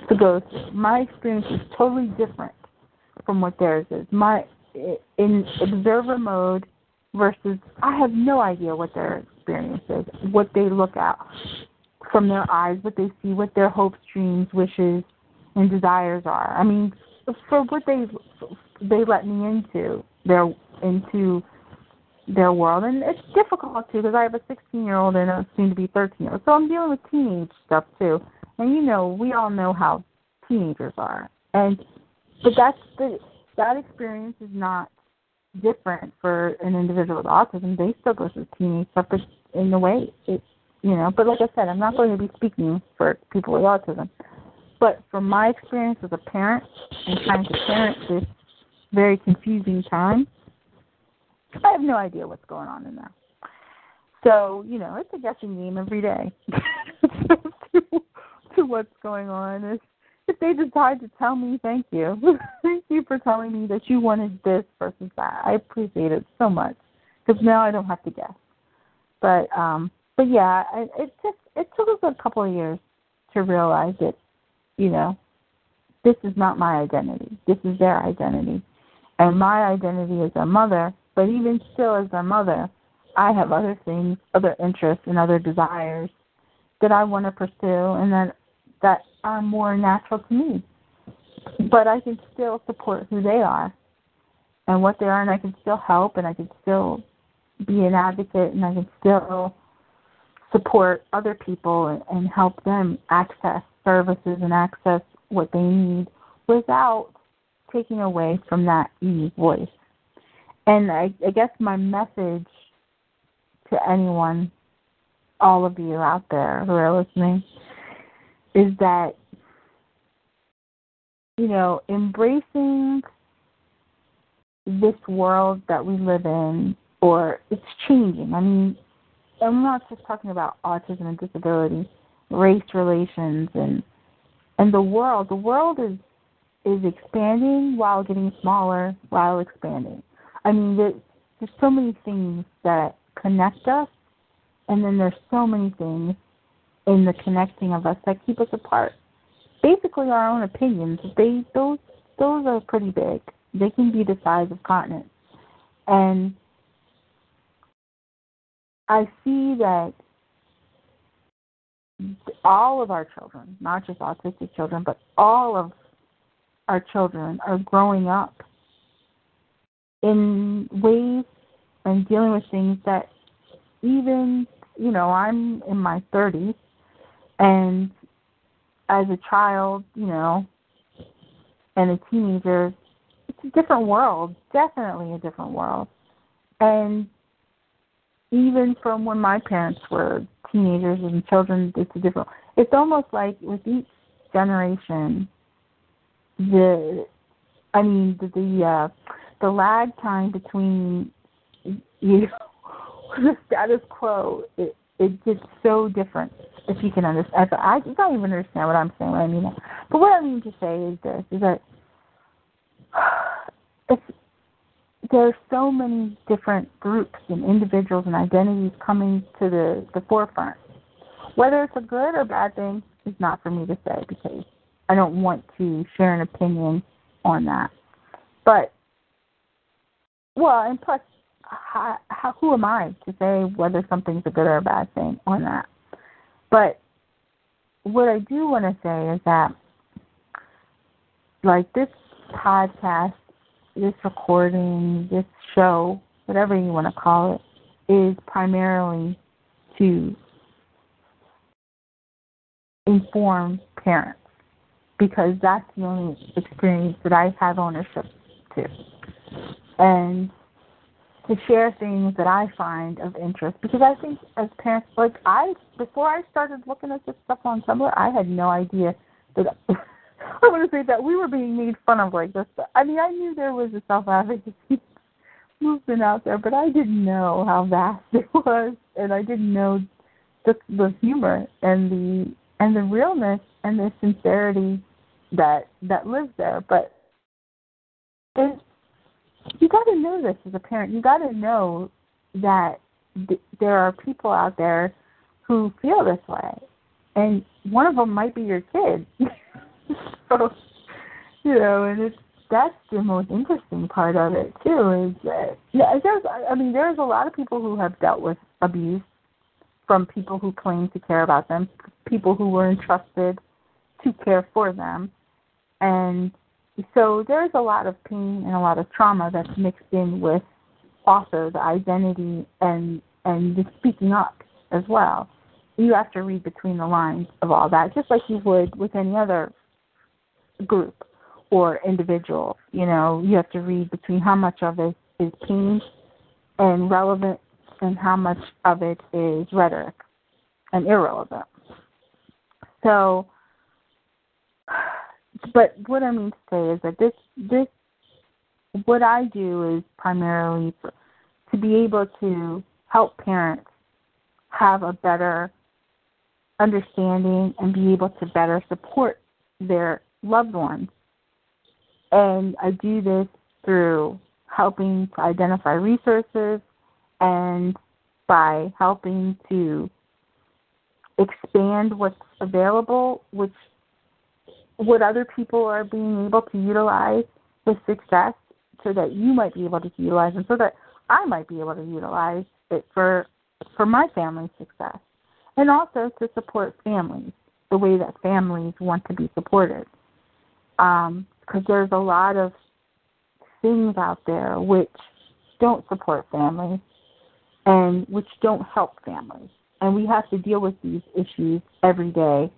to go through. My experience is totally different from what theirs is. My in observer mode versus I have no idea what their experience is, what they look at from their eyes, what they see, what their hopes, dreams, wishes, and desires are. I mean, for what they they let me into their into their world, and it's difficult too because I have a sixteen-year-old and a soon-to-be thirteen-year-old, so I'm dealing with teenage stuff too. And you know, we all know how teenagers are, and but that's the that experience is not different for an individual with autism. They still go through teenage stuff, but in the way it's you know. But like I said, I'm not going to be speaking for people with autism. But from my experience as a parent and trying to parent this very confusing time, I have no idea what's going on in there. So, you know, it's a guessing game every day to, to what's going on. If, if they decide to tell me, thank you. Thank you for telling me that you wanted this versus that. I appreciate it so much because now I don't have to guess. But, um, but yeah, it, it, just, it took us a couple of years to realize it. You know, this is not my identity. This is their identity. And my identity is a mother, but even still as a mother, I have other things, other interests and other desires that I want to pursue and that, that are more natural to me. But I can still support who they are and what they are, and I can still help, and I can still be an advocate, and I can still support other people and, and help them access services and access what they need without taking away from that unique voice. And I, I guess my message to anyone, all of you out there who are listening, is that, you know, embracing this world that we live in, or it's changing. I mean, I'm not just talking about autism and disability, race relations and and the world. The world is is expanding while getting smaller, while expanding. I mean, there's, there's so many things that connect us, and then there's so many things in the connecting of us that keep us apart. Basically, our own opinions. They those those are pretty big. They can be the size of continents. And I see that all of our children, not just autistic children, but all of our children are growing up in ways and dealing with things that even, you know, I'm in my thirties, and as a child, you know, and a teenager, it's a different world, definitely a different world. And even from when my parents were teenagers and children, it's a different. It's almost like with each generation, the, I mean, the the, uh, the lag time between, you know, the status quo. It, it it's so different. If you can understand, I don't even understand what I'm saying. What I mean, but what I mean to say is this: is that it's, there are so many different groups and individuals and identities coming to the, the forefront. Whether it's a good or bad thing is not for me to say because I don't want to share an opinion on that. But, well, and plus, how, how, who am I to say whether something's a good or a bad thing on that? But what I do want to say is that, like, this podcast, this recording, this show, whatever you want to call it, is primarily to inform parents because that's the only experience that I have ownership to, and to share things that I find of interest because I think as parents, like I, before I started looking at this stuff on Tumblr, I had no idea that I want to say that we were being made fun of like this. But, I mean, I knew there was a self-advocacy movement out there, but I didn't know how vast it was, and I didn't know the, the humor and the and the realness and the sincerity that that lives there. But it's, you got to know this as a parent. You got to know that th- there are people out there who feel this way, and one of them might be your kid. So, you know, and it's, that's the most interesting part of it, too, is that, yeah, there's, I mean, there's a lot of people who have dealt with abuse from people who claim to care about them, people who were entrusted to care for them. And so there's a lot of pain and a lot of trauma that's mixed in with also the identity and, and the speaking up as well. You have to read between the lines of all that, just like you would with any other group or individual. You know, you have to read between how much of it is pain and relevant and how much of it is rhetoric and irrelevant. So, but what I mean to say is that this, this what I do is primarily for, to be able to help parents have a better understanding and be able to better support their loved ones. And I do this through helping to identify resources and by helping to expand what's available, which what other people are being able to utilize with success, so that you might be able to utilize and so that I might be able to utilize it for for my family's success, and also to support families the way that families want to be supported. Um, because there's a lot of things out there which don't support families and which don't help families. And we have to deal with these issues every day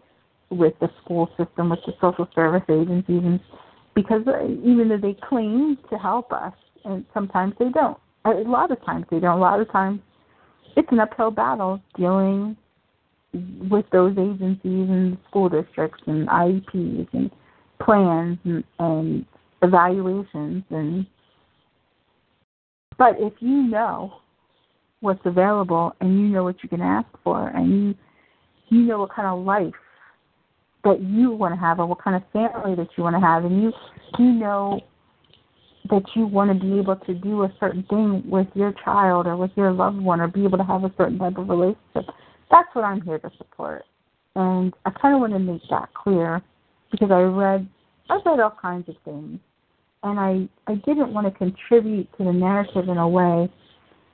with the school system, with the social service agencies, and because even though they claim to help us, and sometimes they don't. A lot of times they don't. A lot of times it's an uphill battle dealing with those agencies and school districts and I E Ps and plans and, and evaluations. And but if you know what's available and you know what you can ask for and you, you know what kind of life that you want to have or what kind of family that you want to have, and you, you know that you want to be able to do a certain thing with your child or with your loved one or be able to have a certain type of relationship, that's what I'm here to support. And I kind of want to make that clear, because I read, I read all kinds of things, and I, I didn't want to contribute to the narrative in a way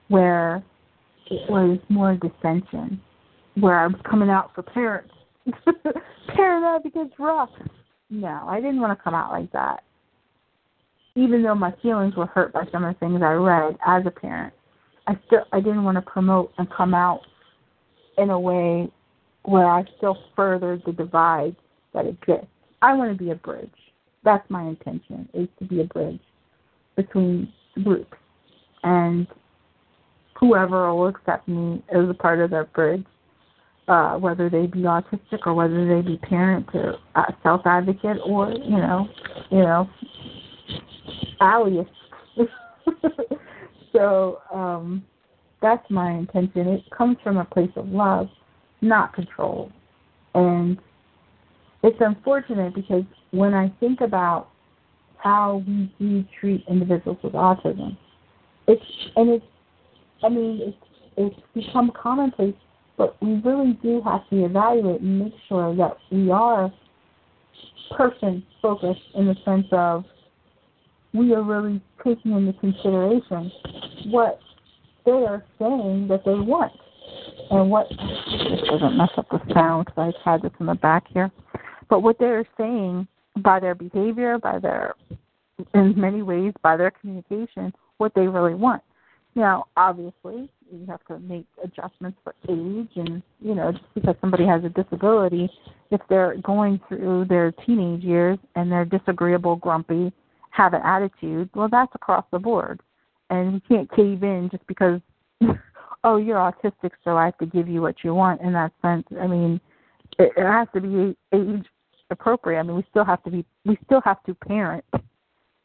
where it was more dissension, where I was coming out for parents. Parent advocates rough. No, I didn't want to come out like that, even though my feelings were hurt by some of the things I read as a parent. I still I didn't want to promote and come out in a way where I still furthered the divide that exists. I want to be a bridge. That's my intention, is to be a bridge between groups. And whoever will accept me as a part of that bridge, uh, whether they be autistic or whether they be parent or uh, self-advocate or, you know, you know, allies. So um, that's my intention. It comes from a place of love, not control. And it's unfortunate because when I think about how we do treat individuals with autism, it's and it's I mean it's it's become commonplace, but we really do have to evaluate and make sure that we are person focused in the sense of we are really taking into consideration what they are saying that they want and what it doesn't mess up the sound because I had this in the back here. But what they're saying by their behavior, by their, in many ways, by their communication, what they really want. Now, obviously, you have to make adjustments for age, and, you know, just because somebody has a disability, if they're going through their teenage years and they're disagreeable, grumpy, have an attitude, well, that's across the board. And you can't cave in just because, oh, you're autistic, so I have to give you what you want in that sense. I mean, it, it has to be age appropriate. I mean, we still have to be, we still have to parent,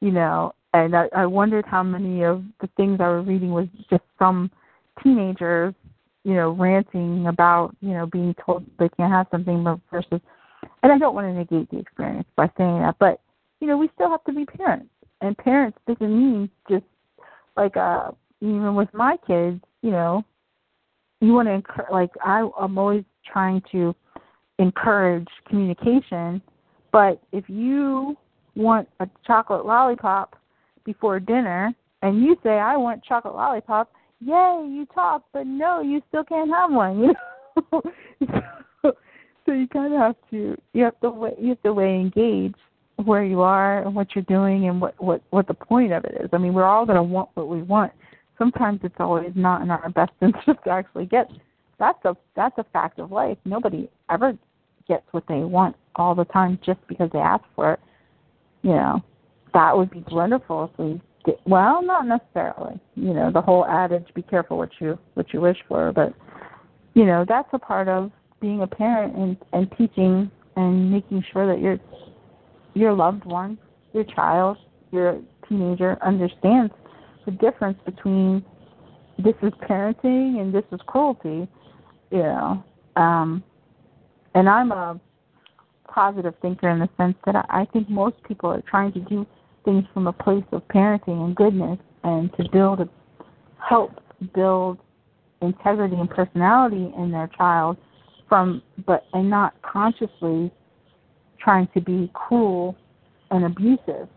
you know. And I, I wondered how many of the things I was reading was just some teenagers, you know, ranting about, you know, being told they can't have something versus. And I don't want to negate the experience by saying that, but you know, we still have to be parents. And parents doesn't mean just like uh, even with my kids, you know, you want to encourage. Like I, I'm always trying to encourage communication, but if you want a chocolate lollipop before dinner and you say, "I want chocolate lollipop," yay, you talk, but no, you still can't have one. You know? so, so you kind of have to you have to weigh, you have to weigh engage where you are and what you're doing and what, what, what the point of it is. I mean, we're all going to want what we want. Sometimes it's always not in our best interest to actually get. That's a that's a fact of life. Nobody ever gets what they want all the time just because they ask for it. You know, that would be wonderful if we did. Well, not necessarily. You know, the whole adage, be careful what you what you wish for. But, you know, that's a part of being a parent and, and teaching and making sure that you're your loved one, your child, your teenager understands the difference between this is parenting and this is cruelty, you know. Um, and I'm a positive thinker in the sense that I, I think most people are trying to do things from a place of parenting and goodness and to build, a, help build integrity and personality in their child from, but and not consciously trying to be cruel and abusive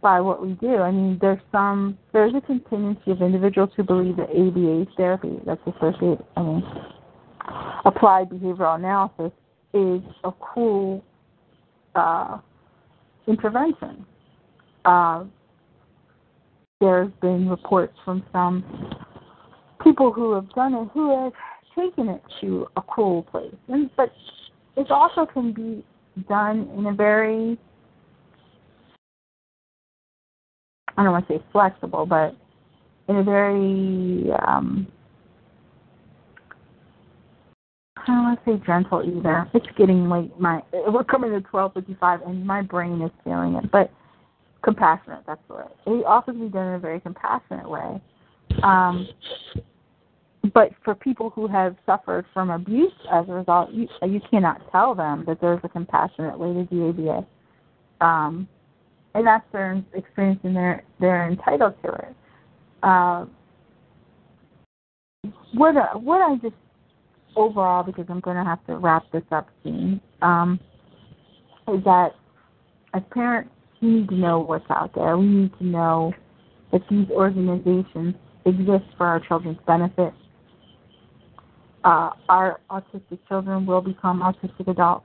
by what we do. I mean, there's some, there's a contingency of individuals who believe that A B A therapy, that's associated, I mean, applied behavioral analysis, is a cruel uh, intervention. Uh, there's been reports from some people who have done it who have taken it to a cruel place. And, but it also can be done in a very, I don't want to say flexible, but in a very, um, I don't want to say gentle either. It's getting late. My We're coming to twelve fifty-five, and my brain is feeling it, but compassionate, that's the word. It also can be done in a very compassionate way. Um, But for people who have suffered from abuse as a result, you, you cannot tell them that there's a compassionate way to do A B A. Um, and that's their experience, and they're, they're entitled to it. Uh, what, I, what I just, overall, because I'm going to have to wrap this up soon, um, is that as parents, we need to know what's out there. We need to know that these organizations exist for our children's benefit. Uh, our autistic children will become autistic adults,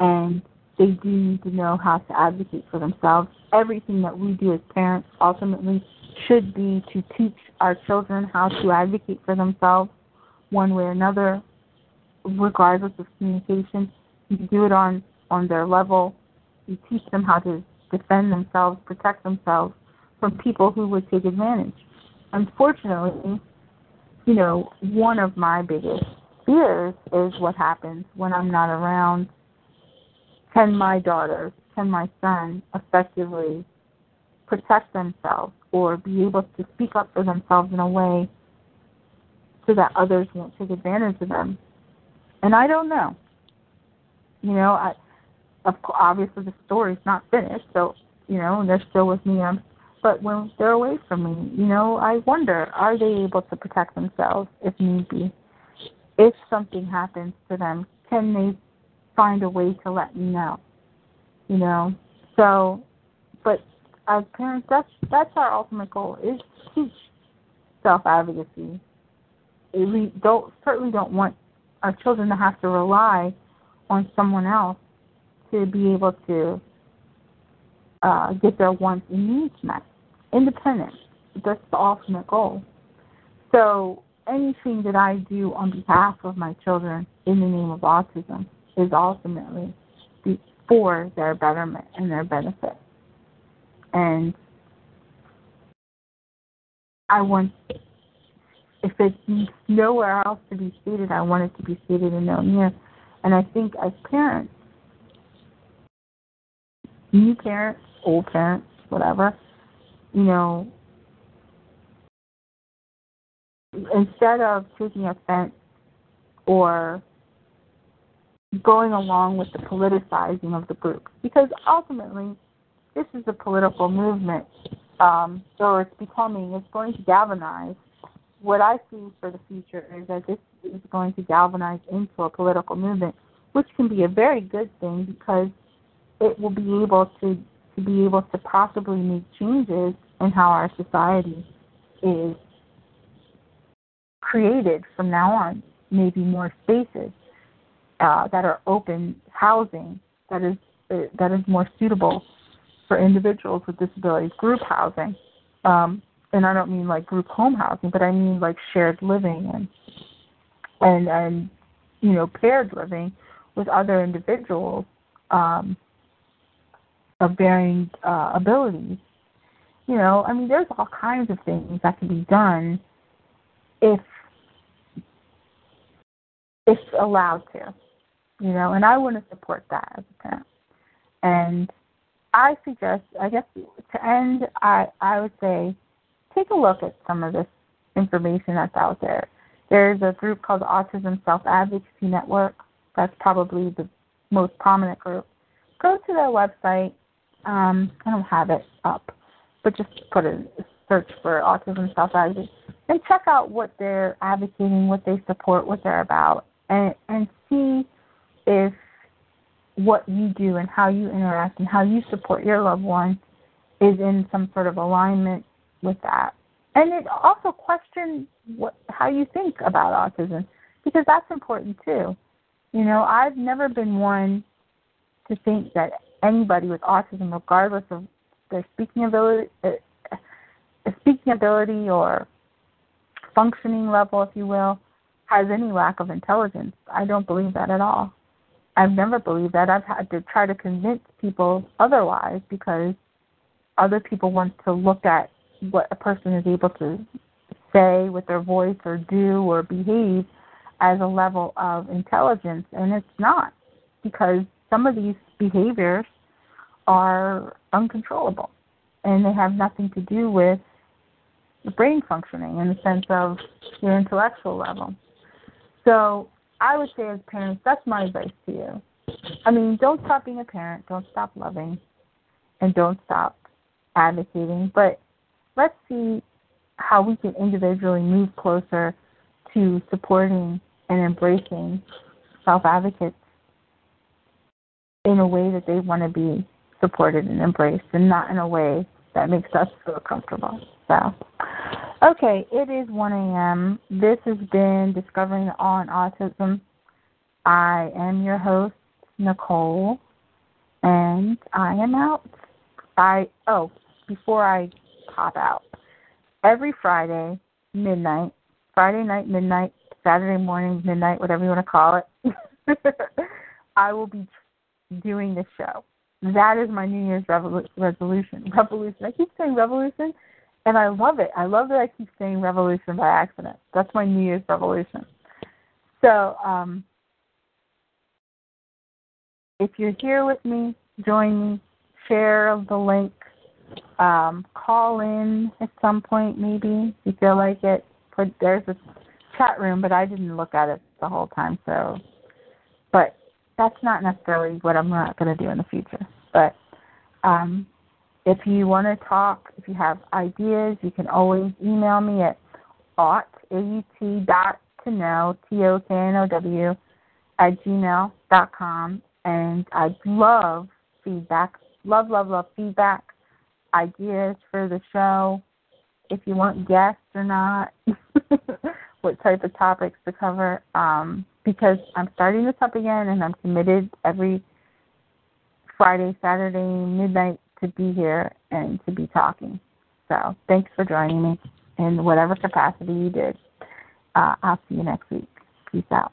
and they do need to know how to advocate for themselves. Everything that we do as parents ultimately should be to teach our children how to advocate for themselves one way or another, regardless of communication. You do it on, on their level. You teach them how to defend themselves, protect themselves from people who would take advantage. Unfortunately, you know, one of my biggest fears is what happens when I'm not around. Can my daughter, can my son effectively protect themselves or be able to speak up for themselves in a way so that others won't take advantage of them? And I don't know. You know, I, of course, obviously the story's not finished, so, you know, they're still with me. I'm But when they're away from me, you know, I wonder, are they able to protect themselves if need be? If something happens to them, can they find a way to let me know? You know, so, but as parents, that's, that's our ultimate goal, is to teach self-advocacy. We don't, certainly don't want our children to have to rely on someone else to be able to uh, get their wants and needs met. Independence, that's the ultimate goal. So anything that I do on behalf of my children in the name of autism is ultimately for their betterment and their benefit. And I want, if it's nowhere else to be stated, I want it to be stated in no near. And I think as parents, new parents, old parents, whatever, you know, instead of taking offense or going along with the politicizing of the group. Because ultimately, this is a political movement, um, so it's becoming, it's going to galvanize. What I see for the future is that this is going to galvanize into a political movement, which can be a very good thing because it will be able to, to be able to possibly make changes in how our society is created from now on. Maybe more spaces uh, that are open, housing that is uh, that is more suitable for individuals with disabilities, group housing. Um, and I don't mean like group home housing, but I mean like shared living and and, and you know, paired living with other individuals um, of varying uh, abilities. You know, I mean, there's all kinds of things that can be done if it's allowed to, you know, and I want to support that as a parent. And I suggest, I guess, to end, I, I would say take a look at some of this information that's out there. There's a group called the Autism Self-Advocacy Network. That's probably the most prominent group. Go to their website. Um, I don't have it up, but just put a search for Autism Self-Advocacy and check out what they're advocating, what they support, what they're about. And, and see if what you do and how you interact and how you support your loved one is in some sort of alignment with that. And it also question what, how you think about autism, because that's important too. You know, I've never been one to think that anybody with autism, regardless of their speaking ability, uh, speaking ability or functioning level, if you will, has any lack of intelligence. I don't believe that at all. I've never believed that. I've had to try to convince people otherwise because other people want to look at what a person is able to say with their voice or do or behave as a level of intelligence, and it's not, because some of these behaviors are uncontrollable and they have nothing to do with the brain functioning in the sense of your intellectual level. So I would say as parents, that's my advice to you. I mean, don't stop being a parent, don't stop loving, and don't stop advocating, but let's see how we can individually move closer to supporting and embracing self-advocates in a way that they want to be supported and embraced, and not in a way that makes us feel comfortable. So, okay, it is one a.m. This has been Discovering the Awe in Autism. I am your host, Nicole, and I am out. I oh, before I pop out, every Friday, midnight, Friday night, midnight, Saturday morning, midnight, whatever you want to call it, I will be doing this show. That is my New Year's revolu- resolution. Revolution. I keep saying revolution, and I love it. I love that I keep saying revolution by accident. That's my New Year's revolution. So um, if you're here with me, join me, share the link, um, call in at some point maybe if you feel like it. There's a chat room, but I didn't look at it the whole time. So, but that's not necessarily what I'm not going to do in the future. But um, if you want to talk, if you have ideas, you can always email me at ought, A U T, dot to know, T O K N O W, at gmail dot com. And I'd love feedback, love, love, love feedback, ideas for the show, if you want guests or not, what type of topics to cover, um, because I'm starting this up again, and I'm committed every Friday, Saturday, midnight to be here and to be talking. So thanks for joining me in whatever capacity you did. Uh, I'll see you next week. Peace out.